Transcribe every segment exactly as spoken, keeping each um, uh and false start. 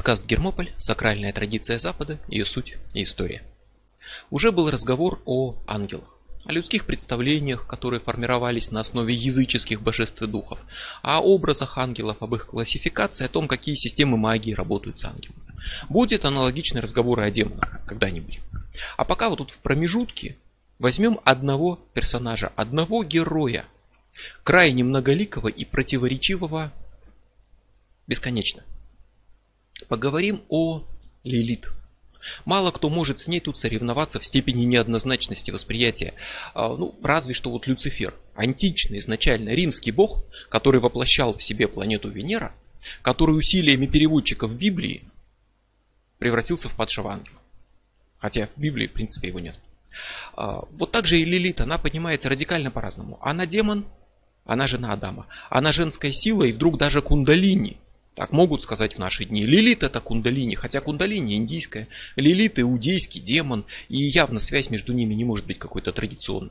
Подкаст «Гермополь. Сакральная традиция Запада, ее суть и история». Уже был разговор о ангелах, о людских представлениях, которые формировались на основе языческих божеств и духов, о образах ангелов, об их классификации, о том, какие системы магии работают с ангелами. Будет аналогичный разговор и о демонах когда-нибудь. А пока вот тут в промежутке возьмем одного персонажа, одного героя, крайне многоликого и противоречивого бесконечно. Поговорим о Лилит. Мало кто может с ней тут соревноваться в степени неоднозначности восприятия. Ну, разве что вот Люцифер, античный изначально римский бог, который воплощал в себе планету Венера, который усилиями переводчиков Библии превратился в падшего ангела. Хотя в Библии, в принципе, его нет. Вот так же и Лилит, она понимается радикально по-разному. Она демон, она жена Адама, она женская сила и вдруг даже кундалини. Так могут сказать в наши дни. Лилит — это кундалини, хотя кундалини индийская, Лилит — иудейский демон, и явно связь между ними не может быть какой-то традиционной.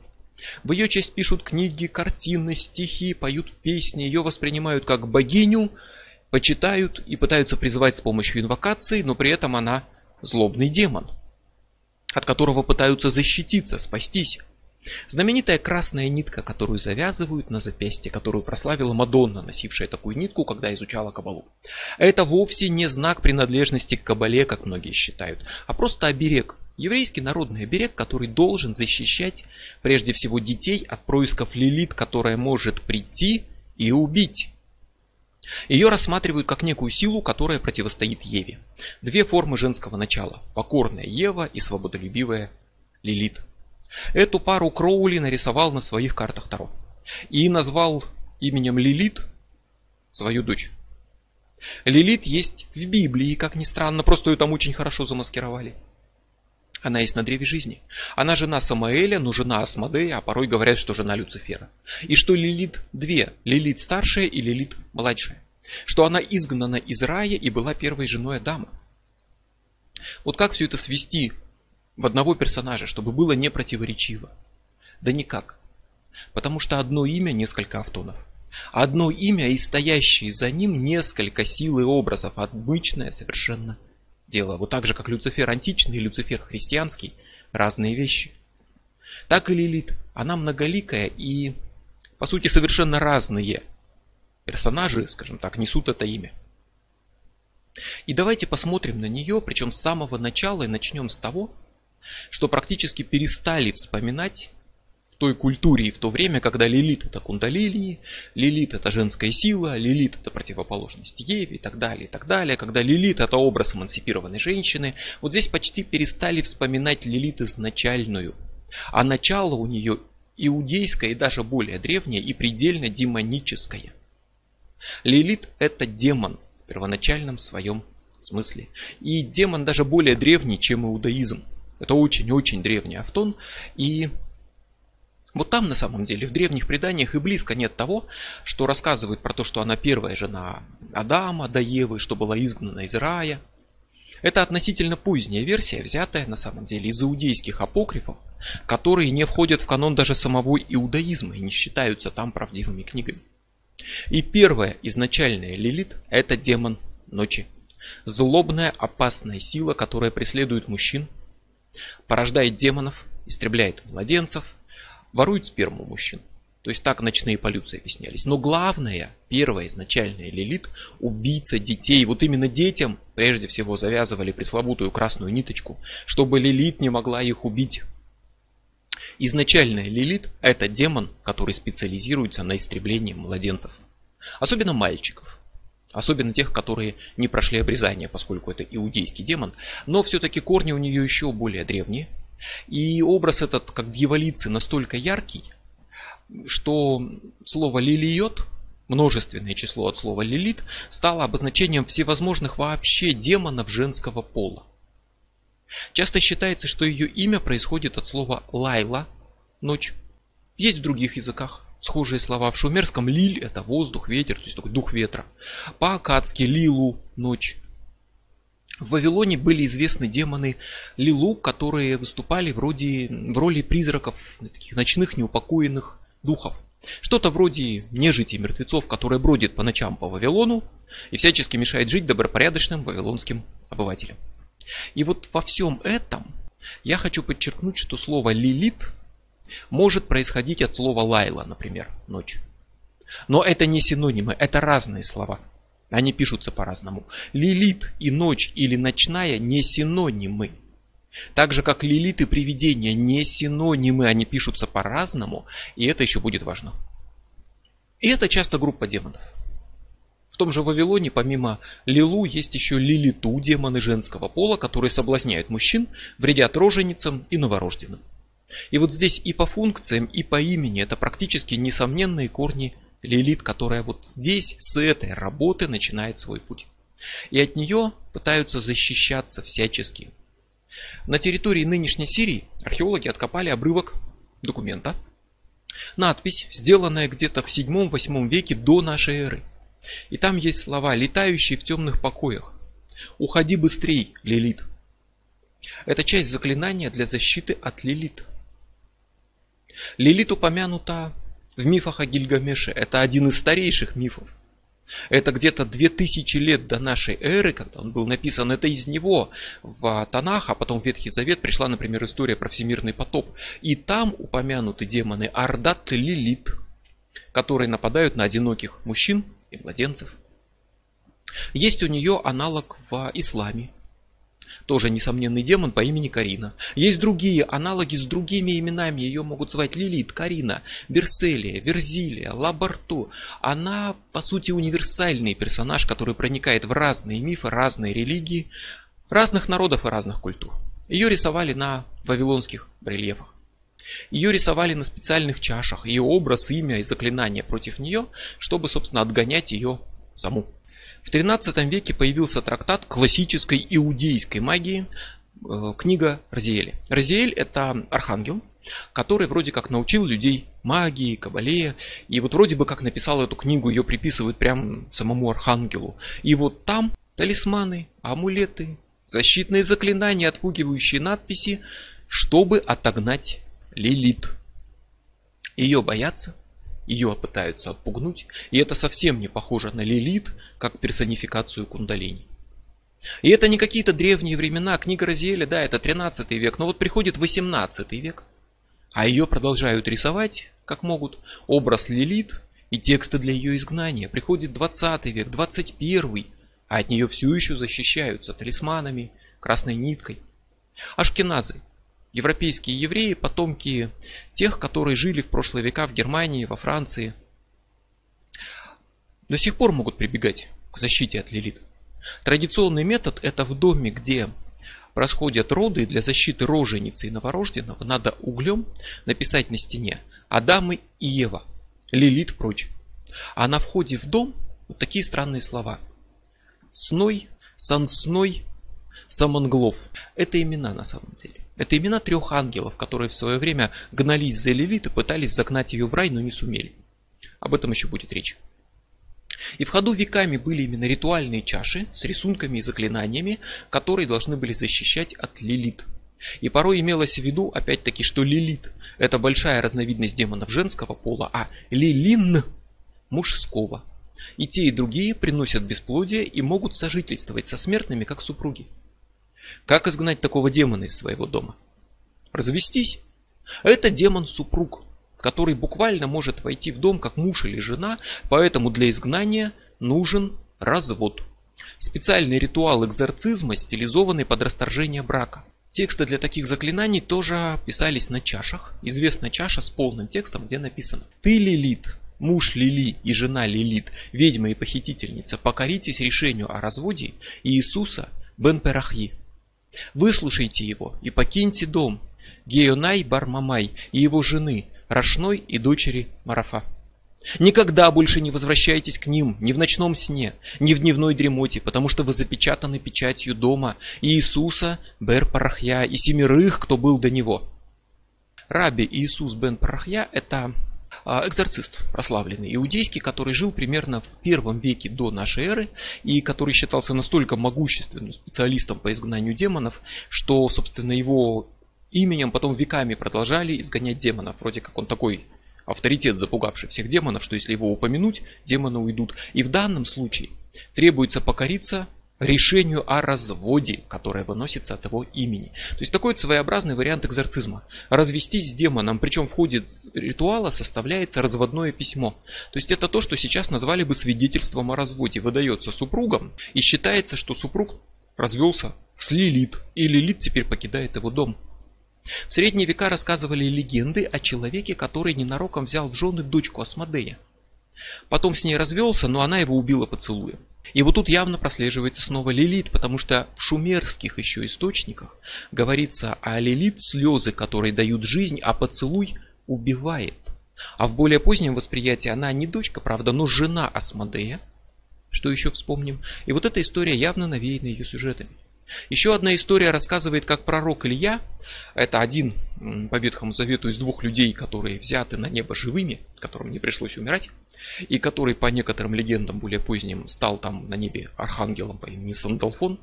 В ее честь пишут книги, картины, стихи, поют песни, ее воспринимают как богиню, почитают и пытаются призывать с помощью инвокаций, но при этом она злобный демон, от которого пытаются защититься, спастись. Знаменитая красная нитка, которую завязывают на запястье, которую прославила Мадонна, носившая такую нитку, когда изучала кабалу. Это вовсе не знак принадлежности к кабале, как многие считают, а просто оберег. Еврейский народный оберег, который должен защищать прежде всего детей от происков Лилит, которая может прийти и убить. Ее рассматривают как некую силу, которая противостоит Еве. Две формы женского начала – покорная Ева и свободолюбивая Лилит. Эту пару Кроули нарисовал на своих картах Таро и назвал именем Лилит свою дочь. Лилит есть в Библии, как ни странно, просто ее там очень хорошо замаскировали. Она есть на Древе Жизни. Она жена Самаэля, но жена Асмодея, а порой говорят, что жена Люцифера. И что Лилит две, Лилит старшая и Лилит младшая. Что она изгнана из рая и была первой женой Адама. Вот как все это свести в одного персонажа, чтобы было не противоречиво? Да никак. Потому что одно имя — несколько автонов. Одно имя и стоящие за ним несколько сил и образов. Обычное совершенно дело. Вот так же, как Люцифер античный и Люцифер христианский, разные вещи. Так и Лилит. Она многоликая и, по сути, совершенно разные персонажи, скажем так, несут это имя. И давайте посмотрим на нее, причем с самого начала, и начнем с того, что практически перестали вспоминать в той культуре и в то время, когда Лилит — это кундалини, Лилит — это женская сила, Лилит — это противоположность Еве и так далее, и так далее. Когда Лилит — это образ эмансипированной женщины, вот здесь почти перестали вспоминать Лилит изначальную. А начало у нее иудейское и даже более древнее и предельно демоническое. Лилит — это демон в первоначальном своем смысле. И демон даже более древний, чем иудаизм. Это очень-очень древний автон, и вот там на самом деле в древних преданиях и близко нет того, что рассказывают про то, что она первая жена Адама до Евы, что была изгнана из рая. Это относительно поздняя версия, взятая на самом деле из иудейских апокрифов, которые не входят в канон даже самого иудаизма и не считаются там правдивыми книгами. И первая изначальная Лилит – это демон ночи. Злобная, опасная сила, которая преследует мужчин, порождает демонов, истребляет младенцев, ворует сперму мужчин. То есть так ночные полюции объяснялись. Но главное, первая изначальная Лилит — убийца детей. Вот именно детям прежде всего завязывали пресловутую красную ниточку, чтобы Лилит не могла их убить. Изначальная Лилит — это демон, который специализируется на истреблении младенцев. Особенно мальчиков. Особенно тех, которые не прошли обрезание, поскольку это иудейский демон. Но все-таки корни у нее еще более древние. И образ этот, как дьяволицы, настолько яркий, что слово «лилиот», множественное число от слова «лилит», стало обозначением всевозможных вообще демонов женского пола. Часто считается, что ее имя происходит от слова «лайла» – «ночь». Есть в других языках схожие слова. В шумерском лиль — это воздух, ветер, то есть такой дух ветра. По-аккадски лилу — ночь. В Вавилоне были известны демоны лилу, которые выступали вроде, в роли призраков, таких ночных неупокоенных духов. Что-то вроде нежити мертвецов, которая бродит по ночам по Вавилону и всячески мешает жить добропорядочным вавилонским обывателям. И вот во всем этом я хочу подчеркнуть, что слово «лилит» может происходить от слова «лайла», например, «ночь». Но это не синонимы, это разные слова. Они пишутся по-разному. Лилит и ночь или ночная не синонимы. Так же, как лилит и привидения не синонимы, они пишутся по-разному, и это еще будет важно. И это часто группа демонов. В том же Вавилоне помимо лилу есть еще лилиту, демоны женского пола, которые соблазняют мужчин, вредят роженицам и новорожденным. И вот здесь и по функциям, и по имени это практически несомненные корни лилит, которая вот здесь, с этой работы, начинает свой путь. И от нее пытаются защищаться всячески. На территории нынешней Сирии археологи откопали обрывок документа. Надпись, сделанная где-то в седьмом-восьмом веке до нашей эры. И там есть слова, летающие в темных покоях. «Уходи быстрей, Лилит». Это часть заклинания для защиты от Лилит. Лилит упомянута в мифах о Гильгамеше. Это один из старейших мифов. Это где-то две тысячи лет до нашей эры, когда он был написан. Это из него в Танах, а потом в Ветхий Завет пришла, например, история про всемирный потоп. И там упомянуты демоны Ардат и Лилит, которые нападают на одиноких мужчин и младенцев. Есть у нее аналог в исламе. Тоже несомненный демон по имени Карина. Есть другие аналоги с другими именами. Ее могут звать Лилит, Карина, Берселия, Верзилия, Лабарту. Она, по сути, универсальный персонаж, который проникает в разные мифы, разные религии, разных народов и разных культур. Ее рисовали на вавилонских барельефах. Ее рисовали на специальных чашах. Ее образ, имя и заклинания против нее, чтобы, собственно, отгонять ее саму. В тринадцатом веке появился трактат классической иудейской магии, книга Разиэля. Разиэль — это архангел, который вроде как научил людей магии, кабале. И вот вроде бы как написал эту книгу, ее приписывают прямо самому архангелу. И вот там талисманы, амулеты, защитные заклинания, отпугивающие надписи, чтобы отогнать Лилит. Ее боятся. Ее пытаются отпугнуть, и это совсем не похоже на Лилит, как персонификацию кундалини. И это не какие-то древние времена, книга Разиэля, да, это тринадцатый век, но вот приходит восемнадцатый век, а ее продолжают рисовать, как могут, образ Лилит и тексты для ее изгнания. Приходит двадцатый век, двадцать первый, а от нее все еще защищаются талисманами, красной ниткой. Ашкеназы. Европейские евреи, потомки тех, которые жили в прошлые века в Германии, во Франции, до сих пор могут прибегать к защите от Лилит. Традиционный метод — это в доме, где происходят роды, для защиты роженицы и новорожденного надо углем написать на стене «Адамы и Ева, Лилит прочь». А на входе в дом вот такие странные слова: «Сной», «Сансной», «Самонглов». Это имена на самом деле. Это имена трех ангелов, которые в свое время гнались за Лилит и пытались загнать ее в рай, но не сумели. Об этом еще будет речь. И в ходу веками были именно ритуальные чаши с рисунками и заклинаниями, которые должны были защищать от Лилит. И порой имелось в виду, опять-таки, что Лилит – это большая разновидность демонов женского пола, а Лилин – мужского. И те, и другие приносят бесплодие и могут сожительствовать со смертными, как супруги. Как изгнать такого демона из своего дома? Развестись. Это демон-супруг, который буквально может войти в дом как муж или жена, поэтому для изгнания нужен развод. Специальный ритуал экзорцизма, стилизованный под расторжение брака. Тексты для таких заклинаний тоже писались на чашах. Известна чаша с полным текстом, где написано: «Ты, Лилит, муж Лили и жена Лилит, ведьма и похитительница, покоритесь решению о разводе Иисуса бен Перахьи. Выслушайте его и покиньте дом Геонай Бар-Мамай и его жены Рашной и дочери Марафа. Никогда больше не возвращайтесь к ним ни в ночном сне, ни в дневной дремоте, потому что вы запечатаны печатью дома Иисуса бен-Парахья и семерых, кто был до него». Раби Иисус бен-Парахья – это экзорцист прославленный иудейский, который жил примерно в первом веке до нашей эры и который считался настолько могущественным специалистом по изгнанию демонов, что, собственно, его именем потом веками продолжали изгонять демонов. Вроде как он такой авторитет, запугавший всех демонов, что если его упомянуть, демоны уйдут. И в данном случае требуется покориться решению о разводе, которое выносится от его имени. То есть такой своеобразный вариант экзорцизма. Развестись с демоном, причем в ходе ритуала составляется разводное письмо. То есть это то, что сейчас назвали бы свидетельством о разводе. Выдается супругам и считается, что супруг развелся с Лилит, и Лилит теперь покидает его дом. В средние века рассказывали легенды о человеке, который ненароком взял в жены дочку Асмодея. Потом с ней развелся, но она его убила поцелуем. И вот тут явно прослеживается снова Лилит, потому что в шумерских еще источниках говорится о Лилит — слезы, которые дают жизнь, а поцелуй убивает. А в более позднем восприятии она не дочка, правда, но жена Асмодея, что еще вспомним. И вот эта история явно навеяна ее сюжетами. Еще одна история рассказывает, как пророк Илья, это один по Ветхому Завету из двух людей, которые взяты на небо живыми, которым не пришлось умирать, и который по некоторым легендам более поздним стал там на небе архангелом по имени Сандалфон.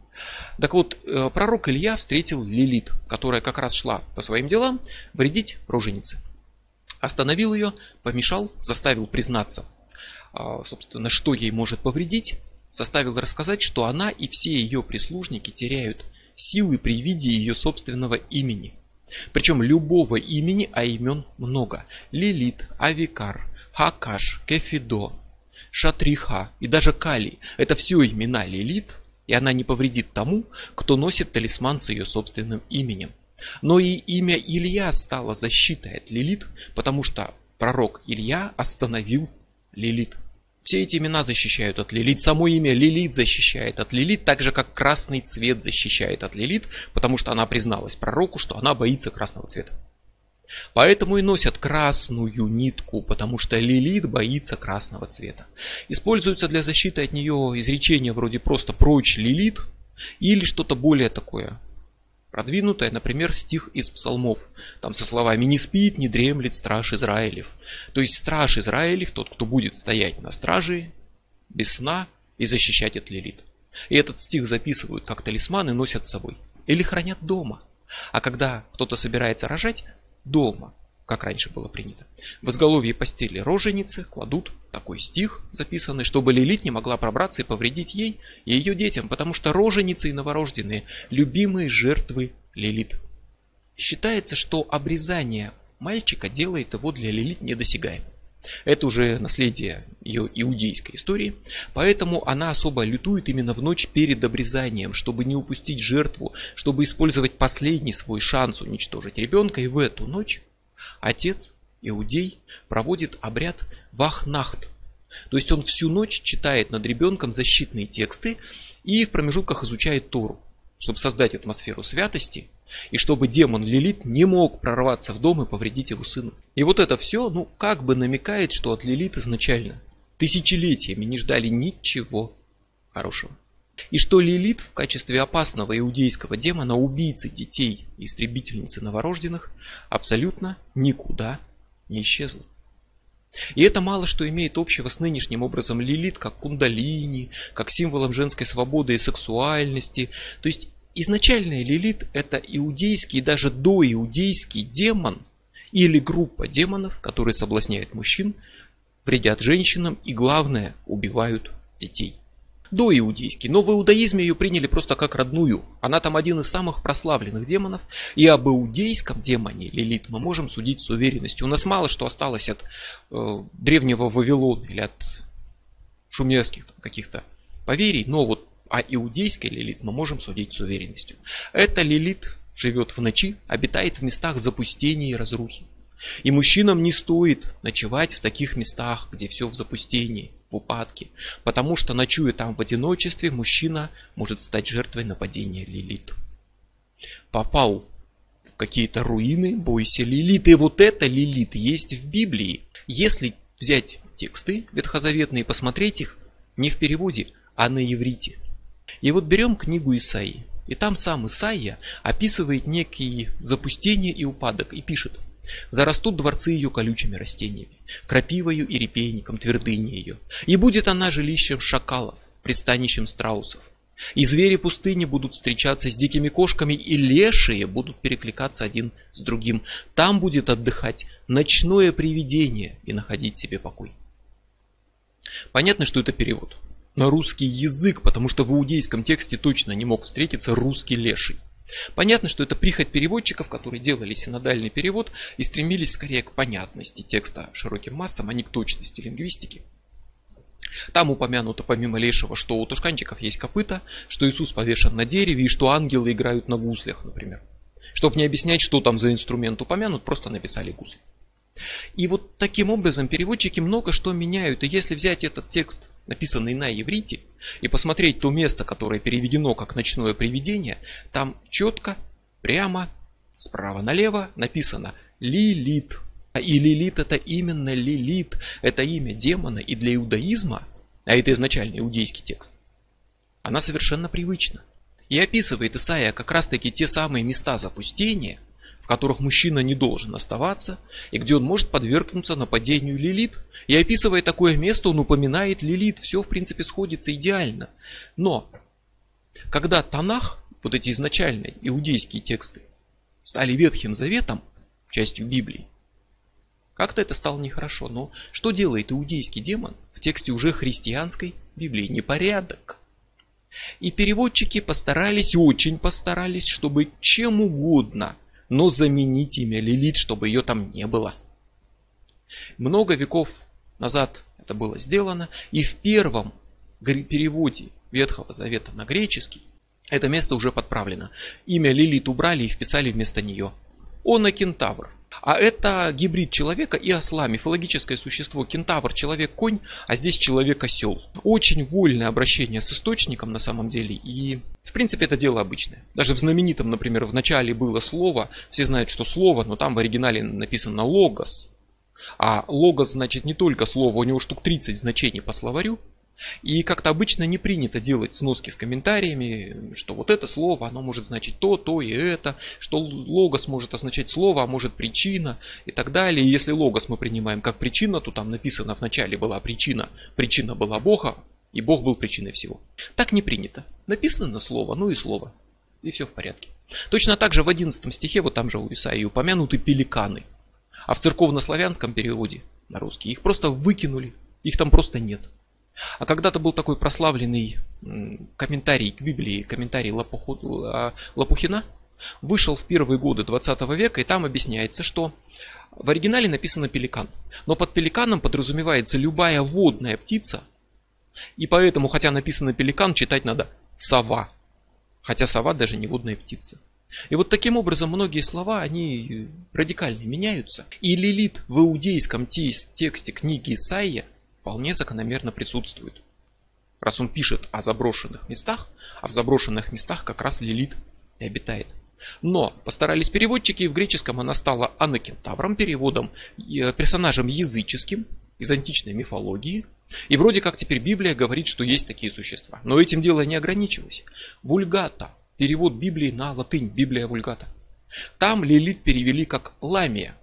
Так вот, пророк Илья встретил Лилит, которая как раз шла по своим делам вредить роженице. Остановил ее, помешал, заставил признаться, собственно, что ей может повредить, заставил рассказать, что она и все ее прислужники теряют силы при виде ее собственного имени. Причем любого имени, а имен много. Лилит, Авикар, Хакаш, Кефидо, Шатриха и даже Кали. Это все имена Лилит, и она не повредит тому, кто носит талисман с ее собственным именем. Но и имя Илья стало защитой от Лилит, потому что пророк Илья остановил Лилит. Все эти имена защищают от Лилит, само имя Лилит защищает от Лилит, так же как красный цвет защищает от Лилит, потому что она призналась пророку, что она боится красного цвета. Поэтому и носят красную нитку, потому что Лилит боится красного цвета. Используются для защиты от нее изречения вроде просто «прочь, Лилит» или что-то более такое продвинутое, например, стих из псалмов, там со словами «не спит, не дремлет страж Израилев». То есть страж Израилев, тот, кто будет стоять на страже, без сна и защищать от Лилит. И этот стих записывают как талисман и носят с собой. Или хранят дома. А когда кто-то собирается рожать, дома, как раньше было принято, в изголовье постели роженицы кладут такой стих записанный, чтобы Лилит не могла пробраться и повредить ей и ее детям, потому что роженицы и новорожденные – любимые жертвы Лилит. Считается, что обрезание мальчика делает его для Лилит недосягаемым. Это уже наследие ее иудейской истории, поэтому она особо лютует именно в ночь перед обрезанием, чтобы не упустить жертву, чтобы использовать последний свой шанс уничтожить ребенка, и в эту ночь отец иудей проводит обряд вахнахт. То есть он всю ночь читает над ребенком защитные тексты и в промежутках изучает Тору, чтобы создать атмосферу святости и чтобы демон Лилит не мог прорваться в дом и повредить его сыну. И вот это все, ну, как бы намекает, что от Лилит изначально тысячелетиями не ждали ничего хорошего. И что Лилит в качестве опасного иудейского демона, убийцы детей и истребительницы новорожденных, абсолютно никуда не исчезла. И это мало что имеет общего с нынешним образом Лилит, как кундалини, как символом женской свободы и сексуальности. То есть изначальная Лилит — это иудейский и даже доиудейский демон или группа демонов, которые соблазняют мужчин, вредят женщинам и, главное, убивают детей. Доиудейский, но в иудаизме ее приняли просто как родную. Она там один из самых прославленных демонов. И об иудейском демоне Лилит мы можем судить с уверенностью. У нас мало что осталось от э, древнего Вавилона или от шумерских каких-то поверий, но вот о иудейской Лилит мы можем судить с уверенностью. Эта Лилит живет в ночи, обитает в местах запустения и разрухи. И мужчинам не стоит ночевать в таких местах, где все в запустении, в упадке, потому что, ночуя там в одиночестве, мужчина может стать жертвой нападения Лилит. Попал в какие-то руины — бойся Лилит. И вот это Лилит есть в Библии. Если взять тексты ветхозаветные и посмотреть их не в переводе, а на иврите. И вот берем книгу Исаии. И там сам Исаия описывает некие запустения и упадок и пишет: «Зарастут дворцы ее колючими растениями, крапивою и репейником твердыни ее. И будет она жилищем шакалов, пристанищем страусов. И звери пустыни будут встречаться с дикими кошками, и лешие будут перекликаться один с другим. Там будет отдыхать ночное привидение и находить себе покой. Понятно, что это перевод на русский язык, потому что в иудейском тексте точно не мог встретиться русский леший. Понятно, что это прихоть переводчиков, которые делали синодальный перевод и стремились скорее к понятности текста широким массам, а не к точности лингвистики. Там упомянуто помимо лешего, что у тушканчиков есть копыта, что Иисус повешен на дереве и что ангелы играют на гуслях, например. Чтобы не объяснять, что там за инструмент упомянут, просто написали гусли. И вот таким образом переводчики много что меняют. И если взять этот текст, написанный на иврите, и посмотреть то место, которое переведено как «ночное привидение», там четко, прямо, справа налево написано «Лилит». И Лилит — это именно Лилит, это имя демона, и для иудаизма, а это изначально иудейский текст, она совершенно привычна. И описывает Исаия как раз-таки те самые места запустения, в которых мужчина не должен оставаться, и где он может подвергнуться нападению Лилит. И описывая такое место, он упоминает Лилит, все в принципе сходится идеально. Но когда Танах, вот эти изначальные иудейские тексты, стали Ветхим Заветом, частью Библии, как-то это стало нехорошо. Но что делает иудейский демон в тексте уже христианской Библии? Непорядок. И переводчики постарались, очень постарались, чтобы чем угодно, но заменить имя Лилит, чтобы ее там не было. Много веков назад это было сделано. И в первом переводе Ветхого Завета на греческий это место уже подправлено. Имя Лилит убрали и вписали вместо нее Она Кентавр. А это гибрид человека и осла, мифологическое существо. Кентавр — человек-конь, а здесь человек-осел. Очень вольное обращение с источником на самом деле, и в принципе это дело обычное. Даже в знаменитом, например, в начале было слово, все знают, что слово, но там в оригинале написано логос. А логос значит не только слово, у него штук тридцать значений по словарю. И как-то обычно не принято делать сноски с комментариями, что вот это слово, оно может значить то, то и это, что логос может означать слово, а может причина и так далее. И если логос мы принимаем как причина, то там написано вначале была причина, причина была Бога, и Бог был причиной всего. Так не принято. Написано слово, ну и слово. И все в порядке. Точно так же в одиннадцатом стихе, вот там же у Исаии упомянуты пеликаны. А в церковнославянском переводе на русский их просто выкинули, их там просто нет. А когда-то был такой прославленный комментарий к Библии, комментарий Лопухина, вышел в первые годы двадцатого века, и там объясняется, что в оригинале написано пеликан, но под пеликаном подразумевается любая водная птица, и поэтому, хотя написано пеликан, читать надо сова, хотя сова даже не водная птица. И вот таким образом многие слова, они радикально меняются, и Лилит в иудейском тексте книги Исаия вполне закономерно присутствует. Раз он пишет о заброшенных местах, а в заброшенных местах как раз Лилит и обитает. Но постарались переводчики, и в греческом она стала анакентавром, переводом, персонажем языческим из античной мифологии. И вроде как теперь Библия говорит, что есть такие существа. Но этим дело не ограничилось. Вульгата — перевод Библии на латынь, Библия Вульгата. Там Лилит перевели как Ламия.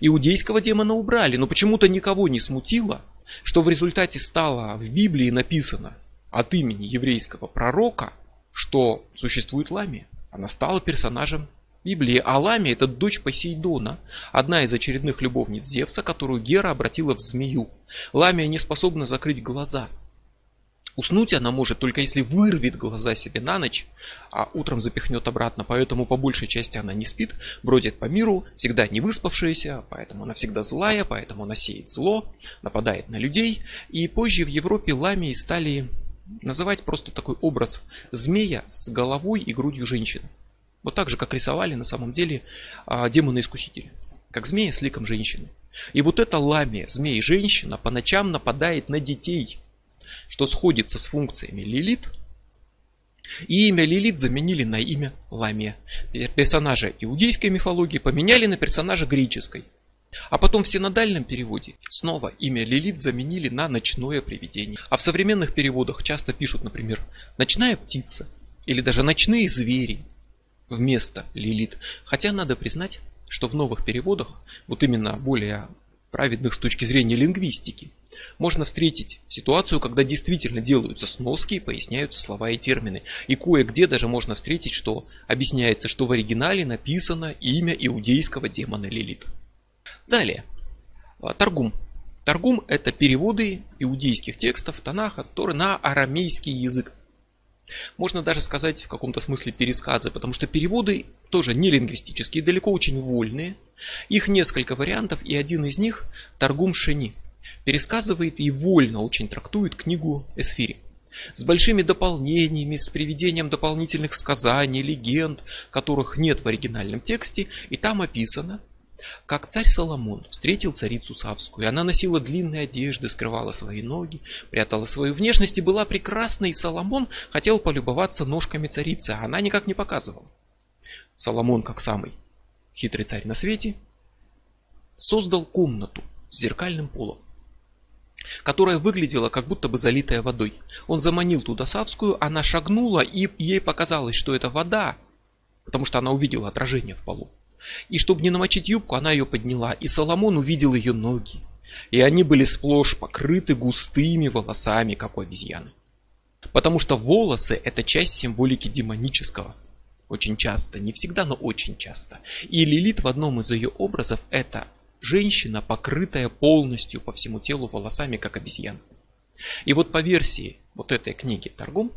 Иудейского демона убрали, но почему-то никого не смутило, что в результате стало в Библии написано от имени еврейского пророка, что существует Ламия. Она стала персонажем Библии. А Ламия — это дочь Посейдона, одна из очередных любовниц Зевса, которую Гера обратила в змею. Ламия не способна закрыть глаза. Уснуть она может только если вырвет глаза себе на ночь, а утром запихнет обратно. Поэтому по большей части она не спит, бродит по миру, всегда не выспавшаяся, поэтому она всегда злая, поэтому она сеет зло, нападает на людей. И позже в Европе Ламией стали называть просто такой образ змея с головой и грудью женщины. Вот так же, как рисовали на самом деле демона-искусителя, как змея с ликом женщины. И вот эта Ламия, змей-женщина, по ночам нападает на детей, что сходится с функциями Лилит. И имя Лилит заменили на имя Ламия. Персонажа иудейской мифологии поменяли на персонажа греческой. А потом в синодальном переводе снова имя Лилит заменили на ночное привидение. А в современных переводах часто пишут, например, ночная птица или даже ночные звери вместо Лилит. Хотя надо признать, что в новых переводах, вот именно более праведных с точки зрения лингвистики, Можно встретить ситуацию, когда действительно делаются сноски и поясняются слова и термины. И кое-где даже можно встретить, что объясняется, что в оригинале написано имя иудейского демона Лилит. Далее. Таргум. Таргум — это переводы иудейских текстов Танаха, Торы на арамейский язык. Можно даже сказать в каком-то смысле пересказы, потому что переводы тоже не лингвистические, далеко очень вольные. Их несколько вариантов, и один из них Таргум Шени пересказывает и вольно очень трактует книгу Эсфири. С большими дополнениями, с приведением дополнительных сказаний, легенд, которых нет в оригинальном тексте, и там описано, как царь Соломон встретил царицу Савскую, и она носила длинные одежды, скрывала свои ноги, прятала свою внешность и была прекрасной, и Соломон хотел полюбоваться ножками царицы, а она никак не показывала. Соломон, как самый хитрый царь на свете, создал комнату с зеркальным полом, которая выглядела как будто бы залитая водой. Он заманил туда Савскую, она шагнула, и ей показалось, что это вода, потому что она увидела отражение в полу. И чтобы не намочить юбку, она ее подняла, и Соломон увидел ее ноги, и они были сплошь покрыты густыми волосами, как у обезьяны. Потому что волосы — это часть символики демонического. Очень часто, не всегда, но очень часто. И Лилит в одном из ее образов — это женщина, покрытая полностью по всему телу волосами, как обезьяна. И вот по версии вот этой книги Таргум,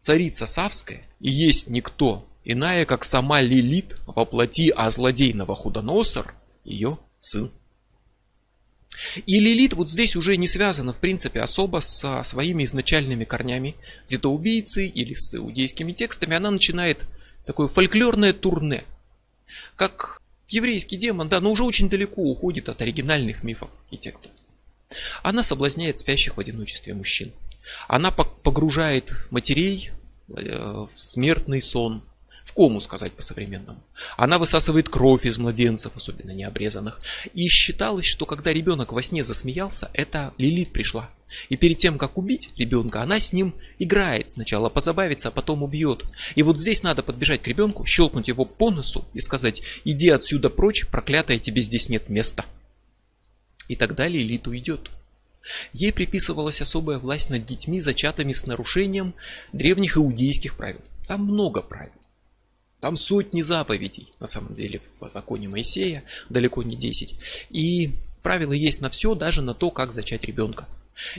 царица Савская и есть никто иная, как сама Лилит во плоти, а злодей Навуходоносор — ее сын. И Лилит вот здесь уже не связана, в принципе, особо со своими изначальными корнями детоубийцы или с иудейскими текстами. Она начинает такое фольклорное турне, как еврейский демон, да, но уже очень далеко уходит от оригинальных мифов и текстов. Она соблазняет спящих в одиночестве мужчин. Она погружает матерей в смертный сон, в кому, сказать по-современному. Она высасывает кровь из младенцев, особенно необрезанных. И считалось, что когда ребенок во сне засмеялся, это Лилит пришла. И перед тем, как убить ребенка, она с ним играет сначала, позабавится, а потом убьет. И вот здесь надо подбежать к ребенку, щелкнуть его по носу и сказать: «Иди отсюда прочь, проклятая, тебе здесь нет места». И тогда Лилит уйдет. Ей приписывалась особая власть над детьми, зачатыми с нарушением древних иудейских правил. Там много правил. Там сотни заповедей, на самом деле, в законе Моисея, далеко не десять. И правила есть на все, даже на то, как зачать ребенка.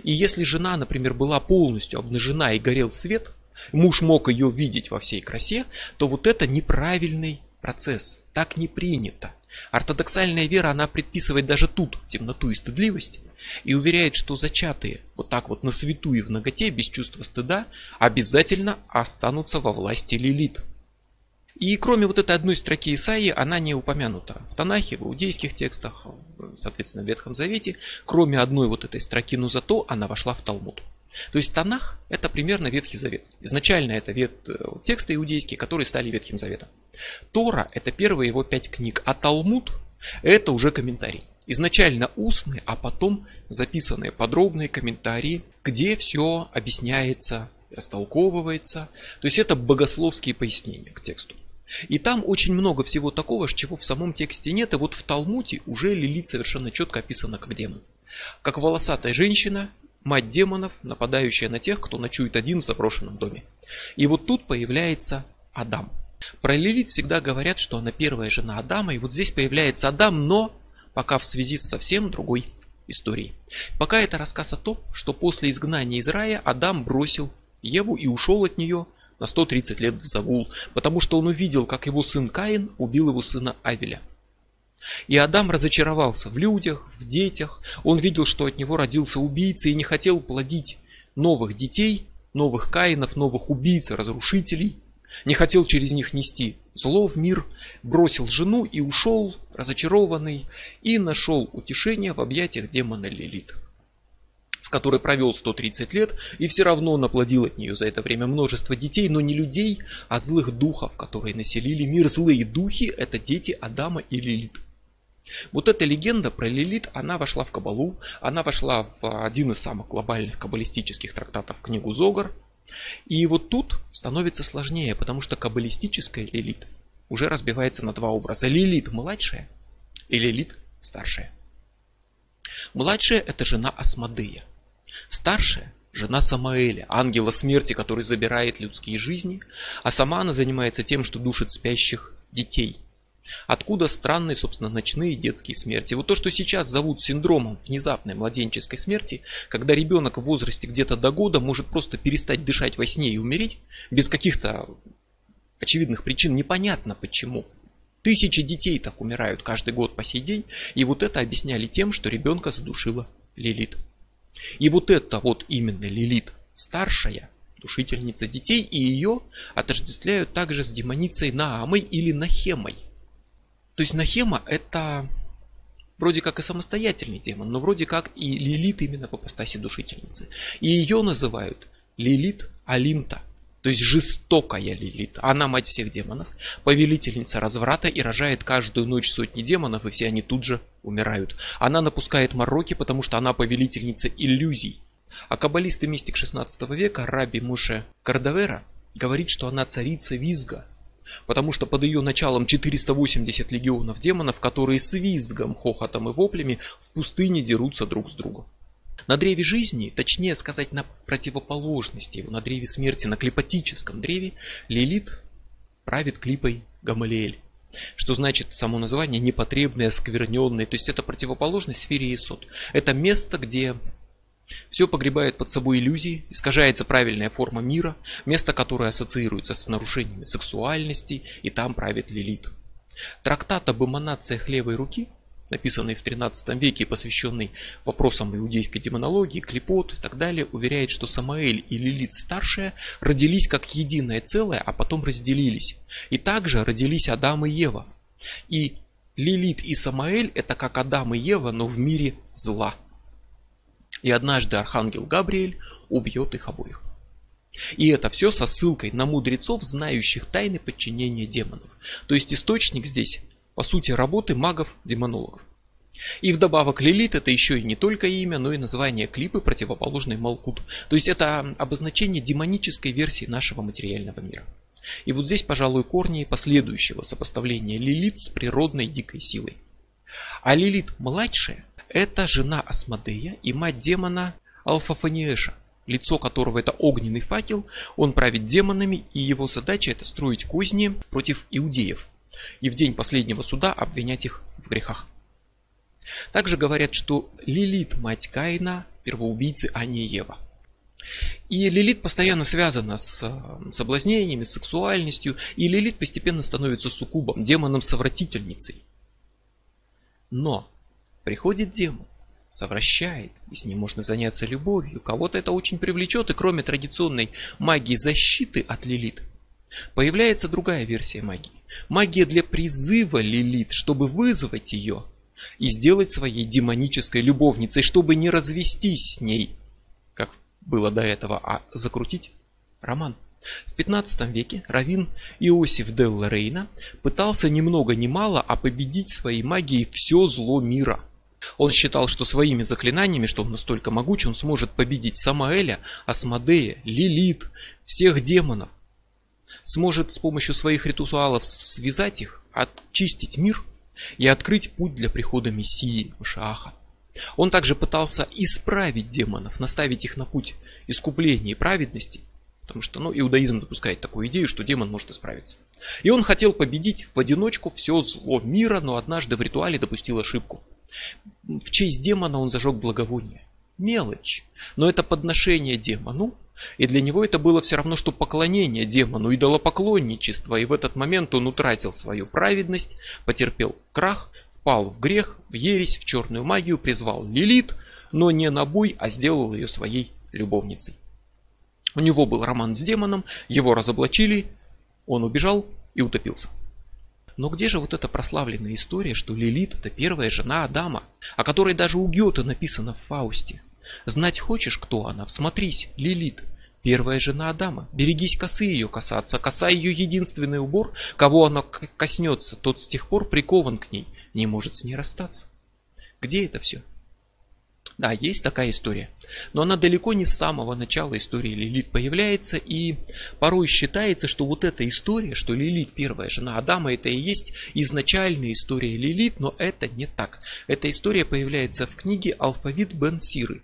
И если жена, например, была полностью обнажена и горел свет, муж мог ее видеть во всей красе, то вот это неправильный процесс, так не принято. Ортодоксальная вера, она предписывает даже тут темноту и стыдливость, и уверяет, что зачатые вот так вот на свету и в наготе, без чувства стыда, обязательно останутся во власти Лилит. И кроме вот этой одной строки Исаии, она не упомянута в Танахе, в иудейских текстах, соответственно, в Ветхом Завете. Кроме одной вот этой строки, но зато она вошла в Талмуд. То есть Танах — это примерно Ветхий Завет. Изначально это вет... тексты иудейские, которые стали Ветхим Заветом. Тора — это первые его пять книг, а Талмуд — это уже комментарий. Изначально устные, а потом записанные подробные комментарии, где все объясняется, растолковывается. То есть это богословские пояснения к тексту. И там очень много всего такого, чего в самом тексте нет. И вот в Талмуде уже Лилит совершенно четко описана как демон. Как волосатая женщина, мать демонов, нападающая на тех, кто ночует один в заброшенном доме. И вот тут появляется Адам. Про Лилит всегда говорят, что она первая жена Адама. И вот здесь появляется Адам, но пока в связи с совсем другой историей. Пока это рассказ о том, что после изгнания из рая Адам бросил Еву и ушел от нее на сто тридцать лет в Завул, потому что он увидел, как его сын Каин убил его сына Авеля. И Адам разочаровался в людях, в детях. Он видел, что от него родился убийца, и не хотел плодить новых детей, новых Каинов, новых убийц, разрушителей. Не хотел через них нести зло в мир. Бросил жену и ушел, разочарованный, и нашел утешение в объятиях демона Лилит, с которой провел сто тридцать лет, и все равно наплодил от нее за это время множество детей, но не людей, а злых духов, которые населили мир. Злые духи — это дети Адама и Лилит. Вот эта легенда про Лилит, она вошла в Кабалу, она вошла в один из самых глобальных каббалистических трактатов, книгу Зогар. И вот тут становится сложнее, потому что каббалистическая Лилит уже разбивается на два образа. Лилит младшая и Лилит старшая. Младшая – это жена Асмодея. Старшая – жена Самаэля, ангела смерти, который забирает людские жизни, а сама она занимается тем, что душит спящих детей. Откуда странные, собственно, ночные детские смерти? Вот то, что сейчас зовут синдромом внезапной младенческой смерти, когда ребенок в возрасте где-то до года может просто перестать дышать во сне и умереть, без каких-то очевидных причин, непонятно почему. Тысячи детей так умирают каждый год по сей день, и вот это объясняли тем, что ребенка задушила Лилит. И вот это вот именно Лилит, старшая, душительница детей, и ее отождествляют также с демоницей Наамой или Нахемой. То есть Нахема — это вроде как и самостоятельный демон, но вроде как и Лилит именно в апостаси душительницы. И ее называют Лилит Алимта, то есть жестокая Лилит. Она мать всех демонов, повелительница разврата и рожает каждую ночь сотни демонов, и все они тут же умирают. Она напускает мороки, потому что она повелительница иллюзий. А каббалист и мистик шестнадцатого века Раби Муше Кардавера говорит, что она царица визга. Потому что под ее началом четыреста восемьдесят легионов демонов, которые с визгом, хохотом и воплями в пустыне дерутся друг с другом. На древе жизни, точнее сказать, на противоположности его, на древе смерти, на клипатическом древе, Лилит правит клипой Гамалиэль. Что значит само название непотребное, оскверненное, то есть это противоположность сфере Есод. Это место, где все погребает под собой иллюзии, искажается правильная форма мира, место, которое ассоциируется с нарушениями сексуальности, и там правит Лилит. Трактат об эманациях левой руки, написанный в тринадцатом веке и посвященный вопросам иудейской демонологии, клипот и так далее, уверяет, что Самаэль и Лилит старшая родились как единое целое, а потом разделились. И также родились Адам и Ева. И Лилит и Самаэль — это как Адам и Ева, но в мире зла. И однажды архангел Габриэль убьет их обоих. И это все со ссылкой на мудрецов, знающих тайны подчинения демонов. То есть источник здесь, по сути, работы магов-демонологов. И вдобавок Лилит — это еще и не только имя, но и название клипы, противоположной Малкут. То есть это обозначение демонической версии нашего материального мира. И вот здесь, пожалуй, корни последующего сопоставления Лилит с природной дикой силой. А Лилит-младшая — это жена Асмодея и мать демона Алфафаниэша, лицо которого это огненный факел. Он правит демонами, и его задача — это строить козни против иудеев и в день последнего суда обвинять их в грехах. Также говорят, что Лилит — мать Каина, первоубийцы, а не Ева. И Лилит постоянно связана с соблазнениями, с сексуальностью, и Лилит постепенно становится суккубом, демоном-совратительницей. Но приходит демон, совращает, и с ним можно заняться любовью. Кого-то это очень привлечет, и кроме традиционной магии защиты от Лилит, появляется другая версия магии. Магия для призыва Лилит, чтобы вызвать ее и сделать своей демонической любовницей, чтобы не развестись с ней, как было до этого, а закрутить роман. В пятнадцатом веке раввин Иосиф делла Рейна пытался ни много ни мало, а победить своей магией все зло мира. Он считал, что своими заклинаниями, что он настолько могуч, он сможет победить Самаэля, Асмодея, Лилит, всех демонов. Сможет с помощью своих ритуалов связать их, очистить мир и открыть путь для прихода Мессии, Машиаха. Он также пытался исправить демонов, наставить их на путь искупления и праведности, потому что ну, иудаизм допускает такую идею, что демон может исправиться. И он хотел победить в одиночку все зло мира, но однажды в ритуале допустил ошибку. В честь демона он зажег благовоние. Мелочь, но это подношение демону, и для него это было все равно, что поклонение демону, идолопоклонничество, и в этот момент он утратил свою праведность, потерпел крах, впал в грех, в ересь, в черную магию, призвал Лилит, но не на бой, а сделал ее своей любовницей. У него был роман с демоном, его разоблачили, он убежал и утопился. Но где же вот эта прославленная история, что Лилит — это первая жена Адама, о которой даже у Гёте написано в Фаусте? Знать хочешь, кто она? Всмотрись, Лилит, первая жена Адама. Берегись косы ее касаться, коса ее единственный убор, кого она коснется, тот с тех пор прикован к ней, не может с ней расстаться. Где это все? Да, есть такая история. Но она далеко не с самого начала истории Лилит появляется. И порой считается, что вот эта история, что Лилит первая жена Адама, это и есть изначальная история Лилит. Но это не так. Эта история появляется в книге «Алфавит Бен Сиры»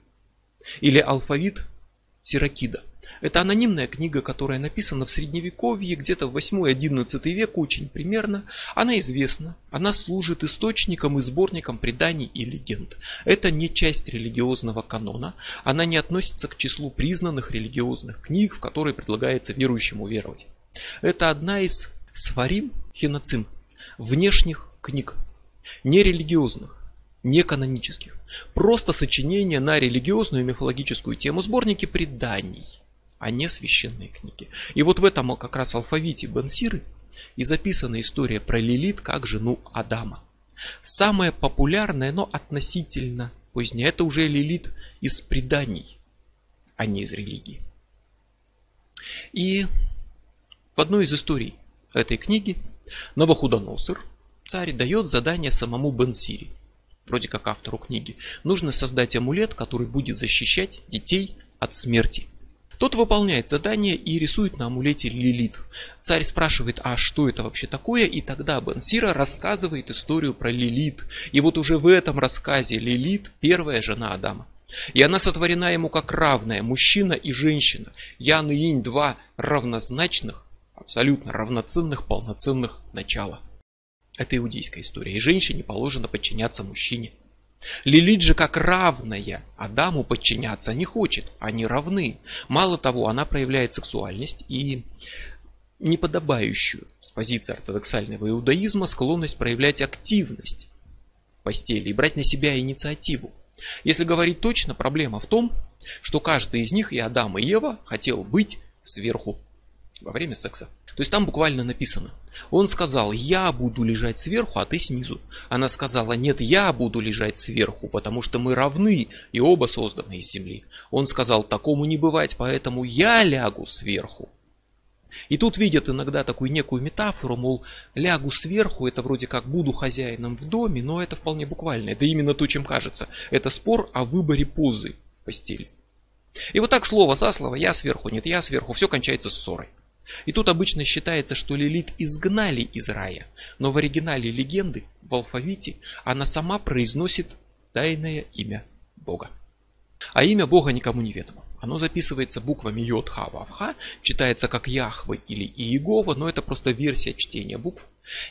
или «Алфавит Сиракида». Это анонимная книга, которая написана в средневековье, где-то в восьмой-одиннадцатый век, очень примерно. Она известна, она служит источником и сборником преданий и легенд. Это не часть религиозного канона, она не относится к числу признанных религиозных книг, в которые предлагается верующему веровать. Это одна из сфарим хинацим, внешних книг, нерелигиозных, неканонических. Просто сочинение на религиозную и мифологическую тему, сборники преданий, а не священные книги. И вот в этом как раз алфавите Бен Сиры и записана история про Лилит как жену Адама. Самое популярное, но относительно позднее, это уже Лилит из преданий, а не из религии. И в одной из историй этой книги Навуходоносор, царь, дает задание самому Бен Сире, вроде как автору книги. Нужно создать амулет, который будет защищать детей от смерти. Тот выполняет задание и рисует на амулете Лилит. Царь спрашивает, а что это вообще такое? И тогда Бен Сира рассказывает историю про Лилит. И вот уже в этом рассказе Лилит первая жена Адама. И она сотворена ему как равная, мужчина и женщина. Ян и Инь, два равнозначных, абсолютно равноценных, полноценных начала. Это иудейская история. И женщине положено подчиняться мужчине. Лилит же как равная Адаму подчиняться не хочет, они равны. Мало того, она проявляет сексуальность и неподобающую с позиции ортодоксального иудаизма склонность проявлять активность в постели и брать на себя инициативу. Если говорить точно, проблема в том, что каждый из них, и Адам, и Ева, хотел быть сверху во время секса. То есть там буквально написано. Он сказал, я буду лежать сверху, а ты снизу. Она сказала, нет, я буду лежать сверху, потому что мы равны и оба созданы из земли. Он сказал, такому не бывать, поэтому я лягу сверху. И тут видят иногда такую некую метафору, мол, лягу сверху, это вроде как буду хозяином в доме, но это вполне буквально. Это именно то, чем кажется. Это спор о выборе позы в постели. И вот так слово за слово, я сверху, нет, я сверху, все кончается ссорой. И тут обычно считается, что Лилит изгнали из рая, но в оригинале легенды, в алфавите, она сама произносит тайное имя Бога. А имя Бога никому не ведомо. Оно записывается буквами Йод, Ха, Вав, Ха, читается как Яхве или Иегова, но это просто версия чтения букв.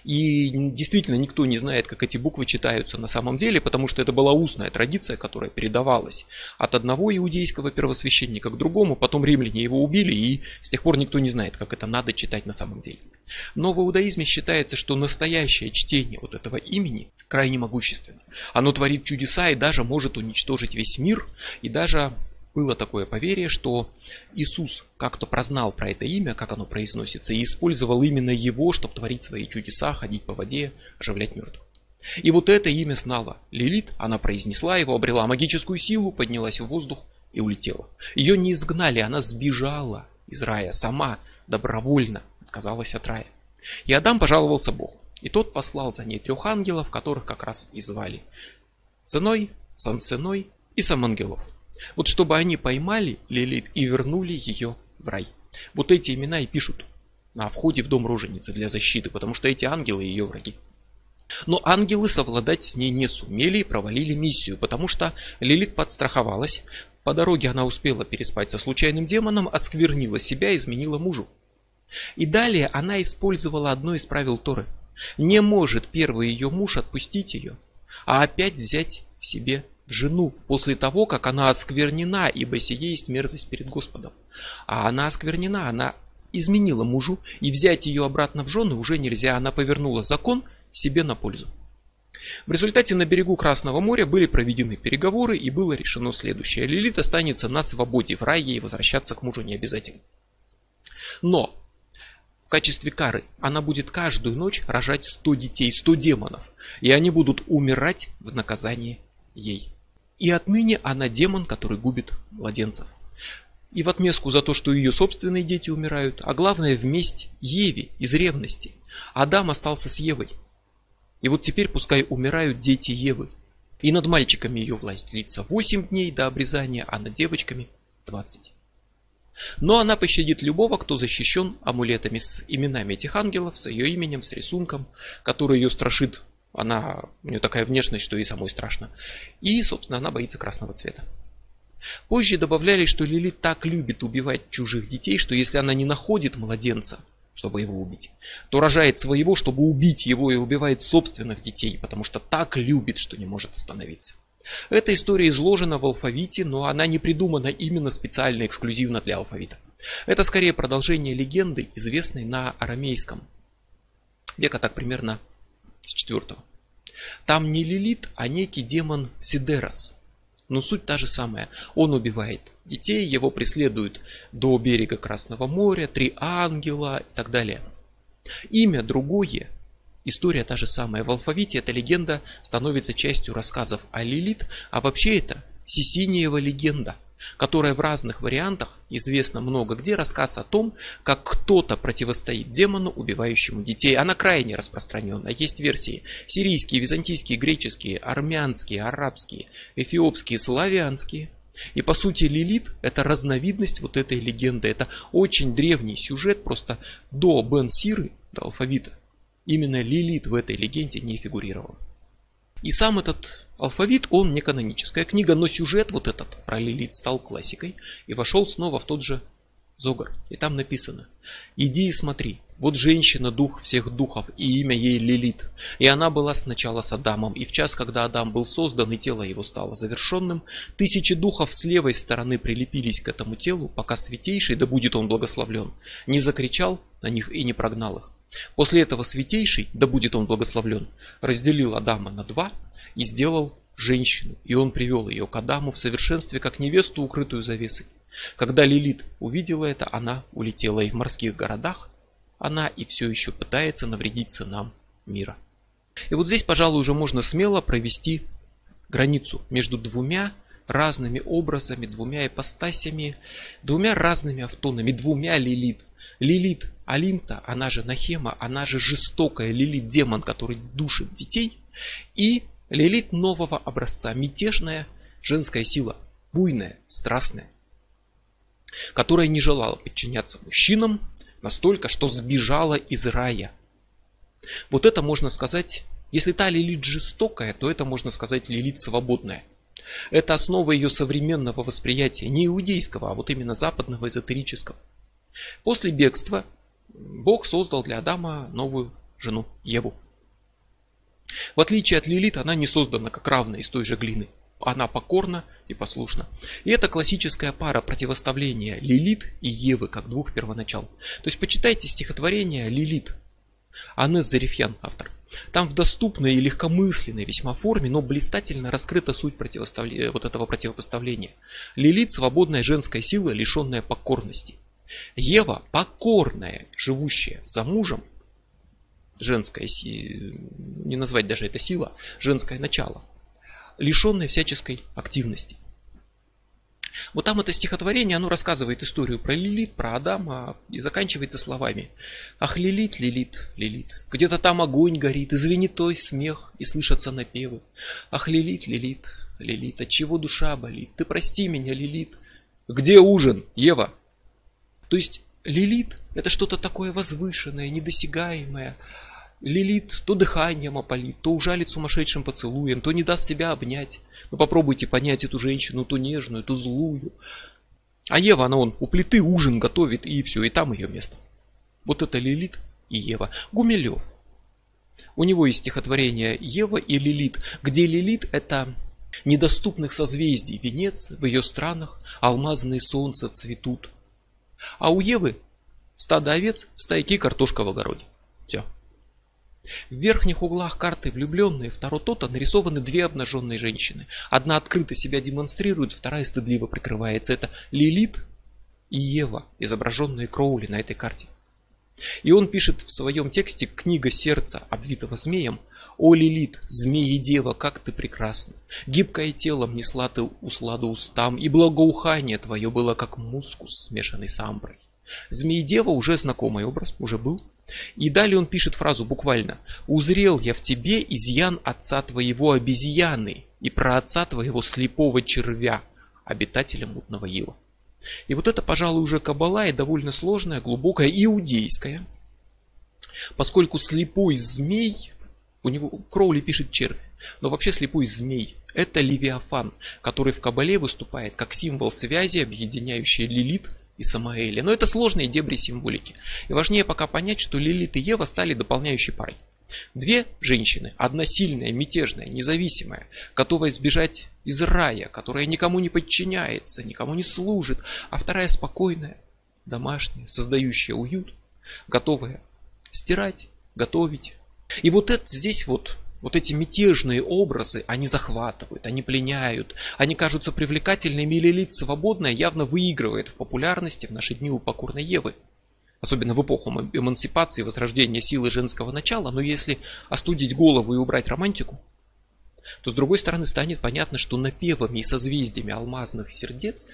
И действительно никто не знает, как эти буквы читаются на самом деле, потому что это была устная традиция, которая передавалась от одного иудейского первосвященника к другому, потом римляне его убили, и с тех пор никто не знает, как это надо читать на самом деле. Но в иудаизме считается, что настоящее чтение вот этого имени крайне могущественно. Оно творит чудеса и даже может уничтожить весь мир, и даже... Было такое поверье, что Иисус как-то прознал про это имя, как оно произносится, и использовал именно его, чтобы творить свои чудеса, ходить по воде, оживлять мертвых. И вот это имя знала Лилит, она произнесла его, обрела магическую силу, поднялась в воздух и улетела. Ее не изгнали, она сбежала из рая, сама добровольно отказалась от рая. И Адам пожаловался Богу, и тот послал за ней трех ангелов, которых как раз и звали Сеной, Сансеной и Самангелов. Вот чтобы они поймали Лилит и вернули ее в рай. Вот эти имена и пишут на входе в дом роженицы для защиты, потому что эти ангелы ее враги. Но ангелы совладать с ней не сумели и провалили миссию, потому что Лилит подстраховалась. По дороге она успела переспать со случайным демоном, осквернила себя, изменила мужу. И далее она использовала одно из правил Торы. Не может первый ее муж отпустить ее, а опять взять себе жену после того, как она осквернена, ибо сие есть мерзость перед Господом. А она осквернена, она изменила мужу, и взять ее обратно в жены уже нельзя. Она повернула закон себе на пользу. В результате на берегу Красного моря были проведены переговоры, и было решено следующее. Лилит останется на свободе, в рай ей возвращаться к мужу не обязательно. Но в качестве кары она будет каждую ночь рожать сто детей, сто демонов, и они будут умирать в наказании ей. И отныне она демон, который губит младенцев. И в отместку за то, что ее собственные дети умирают, а главное, в месть Еве из ревности. Адам остался с Евой. И вот теперь пускай умирают дети Евы. И над мальчиками ее власть длится восемь дней до обрезания, а над девочками двадцать. Но она пощадит любого, кто защищен амулетами с именами этих ангелов, с ее именем, с рисунком, который ее страшит. Она, у нее такая внешность, что и самой страшно. И, собственно, она боится красного цвета. Позже добавляли, что Лилит так любит убивать чужих детей, что если она не находит младенца, чтобы его убить, то рожает своего, чтобы убить его, и убивает собственных детей, потому что так любит, что не может остановиться. Эта история изложена в алфавите, но она не придумана именно специально, эксклюзивно для алфавита. Это скорее продолжение легенды, известной на арамейском. Века так примерно с четвертого. Там не Лилит, а некий демон Сидерос. Но суть та же самая. Он убивает детей, его преследуют до берега Красного моря, три ангела и так далее. Имя другое. История та же самая. В алфавите эта легенда становится частью рассказов о Лилит, а вообще это Сисиниева легенда, которая в разных вариантах известна много где, рассказ о том, как кто-то противостоит демону, убивающему детей. Она крайне распространена. Есть версии сирийские, византийские, греческие, армянские, арабские, эфиопские, славянские. И по сути Лилит это разновидность вот этой легенды. Это очень древний сюжет, просто до Бен Сиры, до алфавита. Именно Лилит в этой легенде не фигурировал. И сам этот алфавит, он не каноническая книга, но сюжет вот этот про Лилит стал классикой и вошел снова в тот же Зогар. И там написано: «Иди и смотри, вот женщина, дух всех духов, и имя ей Лилит. И она была сначала с Адамом, и в час, когда Адам был создан, и тело его стало завершенным, тысячи духов с левой стороны прилепились к этому телу, пока Святейший, да будет он благословлен, не закричал на них и не прогнал их. После этого Святейший, да будет он благословлен, разделил Адама на два и сделал женщину, и он привел ее к Адаму в совершенстве, как невесту, укрытую завесой. Когда Лилит увидела это, она улетела, и в морских городах она и все еще пытается навредить сынам мира». И вот здесь, пожалуй, уже можно смело провести границу между двумя разными образами, двумя ипостасями, двумя разными автонами, двумя Лилит. Лилит Олимта, она же Нахема, она же жестокая Лилит-демон, который душит детей. И Лилит нового образца, мятежная женская сила, буйная, страстная, которая не желала подчиняться мужчинам настолько, что сбежала из рая. Вот это можно сказать, если та Лилит жестокая, то это можно сказать Лилит свободная. Это основа ее современного восприятия, не иудейского, а вот именно западного, эзотерического. После бегства Бог создал для Адама новую жену Еву. В отличие от Лилит, она не создана как равная из той же глины. Она покорна и послушна. И это классическая пара противоставления Лилит и Евы, как двух первоначал. То есть почитайте стихотворение «Лилит». Анес Зарифьян автор. Там в доступной и легкомысленной весьма форме, но блистательно раскрыта суть противостав... вот этого противопоставления. Лилит – свободная женская сила, лишенная покорности. Ева – покорная, живущая за мужем, женская сила, не назвать даже это сила, женское начало, лишенная всяческой активности. Вот там это стихотворение, оно рассказывает историю про Лилит, про Адама и заканчивается словами: «Ах, Лилит, Лилит, Лилит, где-то там огонь горит, и звенит твой смех, и слышатся напевы. Ах, Лилит, Лилит, Лилит, отчего душа болит, ты прости меня, Лилит. Где ужин, Ева?» То есть Лилит – это что-то такое возвышенное, недосягаемое. Лилит то дыханием опалит, то ужалит сумасшедшим поцелуем, то не даст себя обнять. Вы попробуйте понять эту женщину, ту нежную, ту злую. А Ева, она вон у плиты ужин готовит, и все, и там ее место. Вот это Лилит и Ева. Гумилев. У него есть стихотворение «Ева и Лилит», где Лилит – это... недоступных созвездий венец, в ее странах алмазные солнца цветут. А у Евы стадо овец, в стайке картошка в огороде. Все. В верхних углах карты влюбленные второго тота нарисованы две обнаженные женщины. Одна открыто себя демонстрирует, вторая стыдливо прикрывается. Это Лилит и Ева, изображенные Кроули на этой карте. И он пишет в своем тексте «Книга сердца, обвитого змеем»: «О, Лилит, змеи-дева, как ты прекрасна! Гибкое телом несла ты усладу устам, и благоухание твое было, как мускус, смешанный с амброй». Змеи-дева уже знакомый образ, уже был. И далее он пишет фразу буквально: «Узрел я в тебе изъян отца твоего обезьяны и праотца твоего слепого червя, обитателя мутного ила». И вот это, пожалуй, уже каббала, и довольно сложная, глубокая, иудейская. Поскольку слепой змей, у него Кроули пишет червь, но вообще слепой змей — это Левиафан, который в каббале выступает как символ связи, объединяющий Лилит и Самаэля. Но это сложные дебри символики. И важнее пока понять, что Лилит и Ева стали дополняющей парой. Две женщины, одна сильная, мятежная, независимая, готовая сбежать из рая, которая никому не подчиняется, никому не служит, а вторая спокойная, домашняя, создающая уют, готовая стирать, готовить. И вот это здесь вот, вот эти мятежные образы, они захватывают, они пленяют, они кажутся привлекательными, или Лилит свободная явно выигрывает в популярности в наши дни у покорной Евы. Особенно в эпоху эмансипации, возрождения силы женского начала. Но если остудить голову и убрать романтику, то с другой стороны станет понятно, что напевами и созвездиями алмазных сердец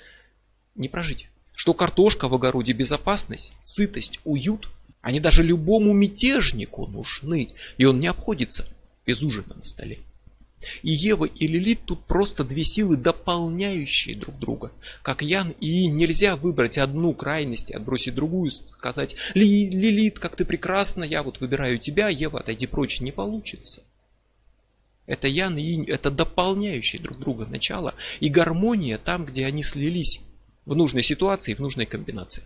не прожить. Что картошка в огороде — безопасность, сытость, уют. Они даже любому мятежнику нужны, и он не обходится без ужина на столе. И Ева и Лилит тут просто две силы, дополняющие друг друга, как Ян и Инь. Нельзя выбрать одну крайность и отбросить другую, сказать: «Лилит, как ты прекрасна, я вот выбираю тебя, Ева, отойди прочь», не получится. Это Ян и Инь, это дополняющие друг друга начало и гармония там, где они слились в нужной ситуации, в нужной комбинации.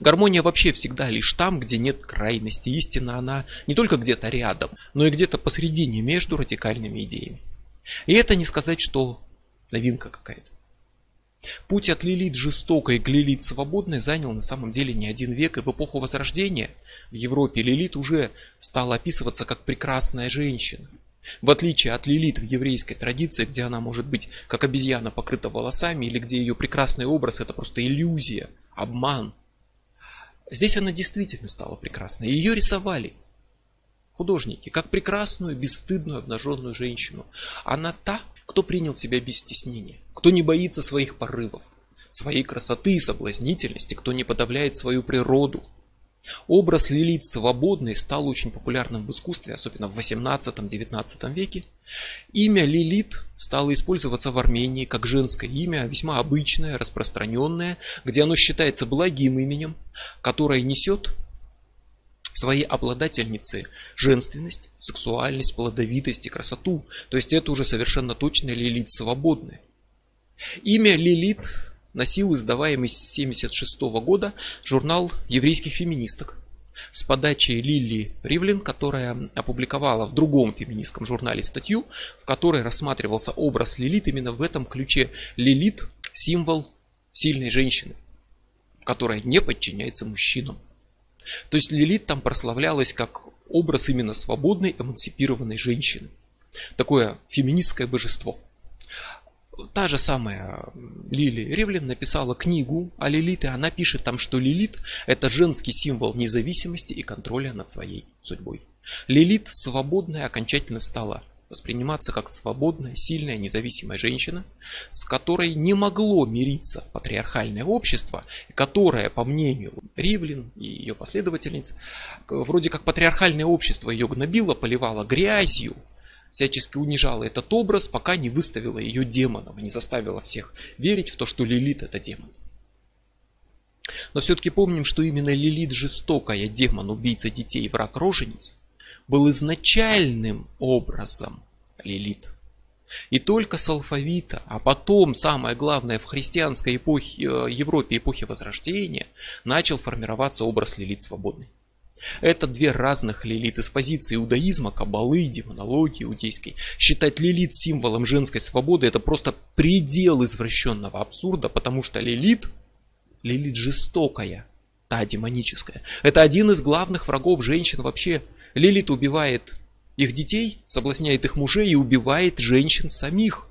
Гармония вообще всегда лишь там, где нет крайности. Истина, она не только где-то рядом, но и где-то посредине между радикальными идеями. И это не сказать, что новинка какая-то. Путь от Лилит жестокой к Лилит свободной занял на самом деле не один век, и в эпоху Возрождения в Европе Лилит уже стала описываться как прекрасная женщина. В отличие от Лилит в еврейской традиции, где она может быть как обезьяна, покрыта волосами, или где ее прекрасный образ — это просто иллюзия, обман, здесь она действительно стала прекрасной. Ее рисовали художники как прекрасную, бесстыдную, обнаженную женщину. Она та, кто принял себя без стеснения, кто не боится своих порывов, своей красоты и соблазнительности, кто не подавляет свою природу. Образ Лилит свободной стал очень популярным в искусстве, особенно в восемнадцатом-девятнадцатом веке. Имя Лилит стало использоваться в Армении как женское имя, весьма обычное, распространенное, где оно считается благим именем, которое несет своей обладательнице женственность, сексуальность, плодовитость и красоту. То есть это уже совершенно точно Лилит свободная. Имя Лилит носил издаваемый с тысяча девятьсот семьдесят шестого года журнал еврейских феминисток с подачей Лили Ривлин, которая опубликовала в другом феминистском журнале статью, в которой рассматривался образ Лилит именно в этом ключе. Лилит – символ сильной женщины, которая не подчиняется мужчинам. То есть Лилит там прославлялась как образ именно свободной, эмансипированной женщины. Такое феминистское божество. Та же самая Лили Ривлин написала книгу о Лилит, и она пишет там, что Лилит — это женский символ независимости и контроля над своей судьбой. Лилит свободная окончательно стала восприниматься как свободная, сильная, независимая женщина, с которой не могло мириться патриархальное общество, которое, по мнению Ривлин и ее последовательниц, вроде как патриархальное общество ее гнобило, поливало грязью, всячески унижала этот образ, пока не выставила ее демоном, не заставила всех верить в то, что Лилит — это демон. Но все-таки помним, что именно Лилит жестокая, демон, убийца детей, враг рожениц, был изначальным образом Лилит. И только с алфавита, а потом, самое главное, в христианской эпохе, Европе эпохи Возрождения, начал формироваться образ Лилит свободный. Это две разных Лилит. Из позиции иудаизма, каббалы, демонологии иудейской считать Лилит символом женской свободы — это просто предел извращенного абсурда, потому что Лилит, Лилит жестокая, та демоническая, это один из главных врагов женщин вообще. Лилит убивает их детей, соблазняет их мужей и убивает женщин самих.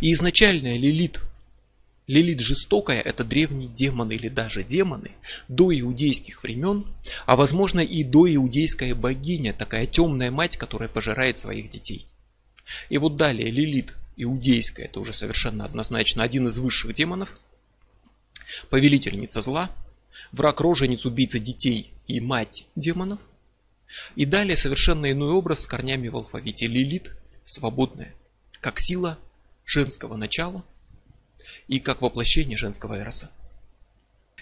И изначальная Лилит, Лилит жестокая, это древние демоны или даже демоны до иудейских времен, а возможно и до иудейская богиня, такая темная мать, которая пожирает своих детей. И вот далее Лилит иудейская, это уже совершенно однозначно один из высших демонов, повелительница зла, враг рожениц, убийца детей и мать демонов. И далее совершенно иной образ с корнями в алфавите. Лилит – свободная, как сила женского начала и как воплощение женского эроса.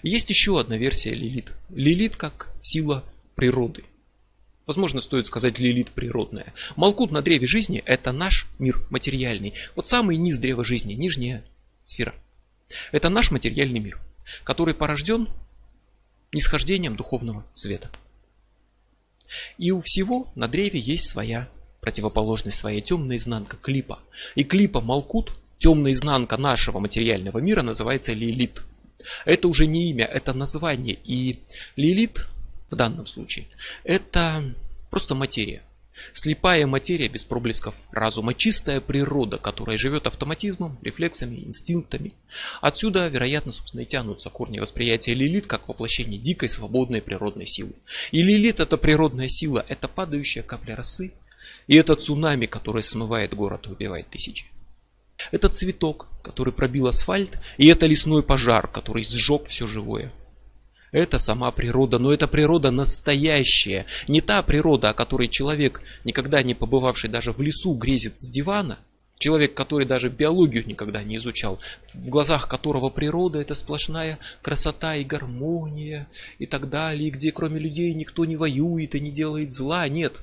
Есть еще одна версия Лилит. Лилит как сила природы. Возможно, стоит сказать Лилит природная. Малкут на древе жизни – это наш мир материальный. Вот самый низ древа жизни, нижняя сфера. Это наш материальный мир, который порожден нисхождением духовного света. И у всего на древе есть своя противоположность, своя темная изнанка, клипа. И клипа Малкут, темная изнанка нашего материального мира, называется Лилит. Это уже не имя, это название. И Лилит в данном случае — это просто материя. Слепая материя без проблесков разума. Чистая природа, которая живет автоматизмом, рефлексами, инстинктами. Отсюда, вероятно, собственно, и тянутся корни восприятия Лилит как воплощение дикой, свободной природной силы. И Лилит — это природная сила, это падающая капля росы. И это цунами, которое смывает город и убивает тысячи. Это цветок, который пробил асфальт. И это лесной пожар, который сжег все живое. Это сама природа, но это природа настоящая. Не та природа, о которой человек, никогда не побывавший даже в лесу, грезит с дивана. Человек, который даже биологию никогда не изучал. В глазах которого природа — это сплошная красота и гармония и так далее. Где кроме людей никто не воюет и не делает зла. Нет.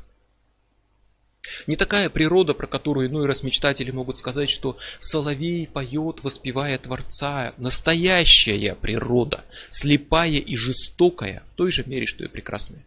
Не такая природа, про которую иной раз мечтатели могут сказать, что соловей поет, воспевая Творца. Настоящая природа, слепая и жестокая, в той же мере, что и прекрасная.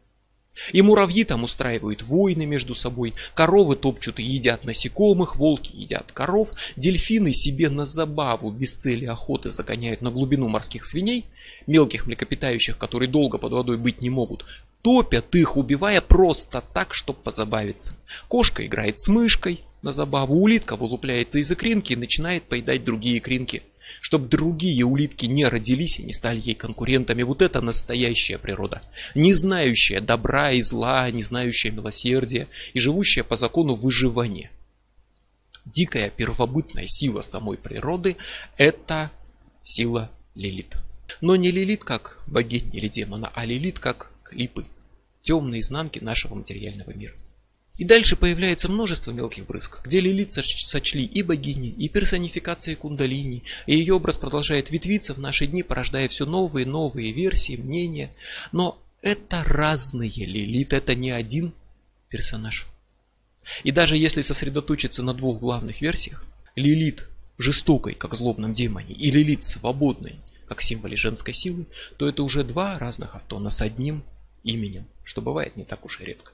И муравьи там устраивают войны между собой, коровы топчут и едят насекомых, волки едят коров, дельфины себе на забаву без цели охоты загоняют на глубину морских свиней, мелких млекопитающих, которые долго под водой быть не могут, топят их, убивая просто так, чтобы позабавиться. Кошка играет с мышкой на забаву, улитка вылупляется из икринки и начинает поедать другие икринки, чтобы другие улитки не родились и не стали ей конкурентами. Вот это настоящая природа, не знающая добра и зла, не знающая милосердия и живущая по закону выживания. Дикая первобытная сила самой природы – это сила Лилит. Но не Лилит как богиня или демона, а Лилит как клипы, темные изнанки нашего материального мира. И дальше появляется множество мелких брызг, где Лилит сочли и богини, и персонификации кундалини, и ее образ продолжает ветвиться в наши дни, порождая все новые и новые версии, мнения. Но это разные Лилит, это не один персонаж. И даже если сосредоточиться на двух главных версиях, Лилит жестокой, как в злобном демоне, и Лилит свободной, как символе женской силы, то это уже два разных автона с одним именем, что бывает не так уж и редко.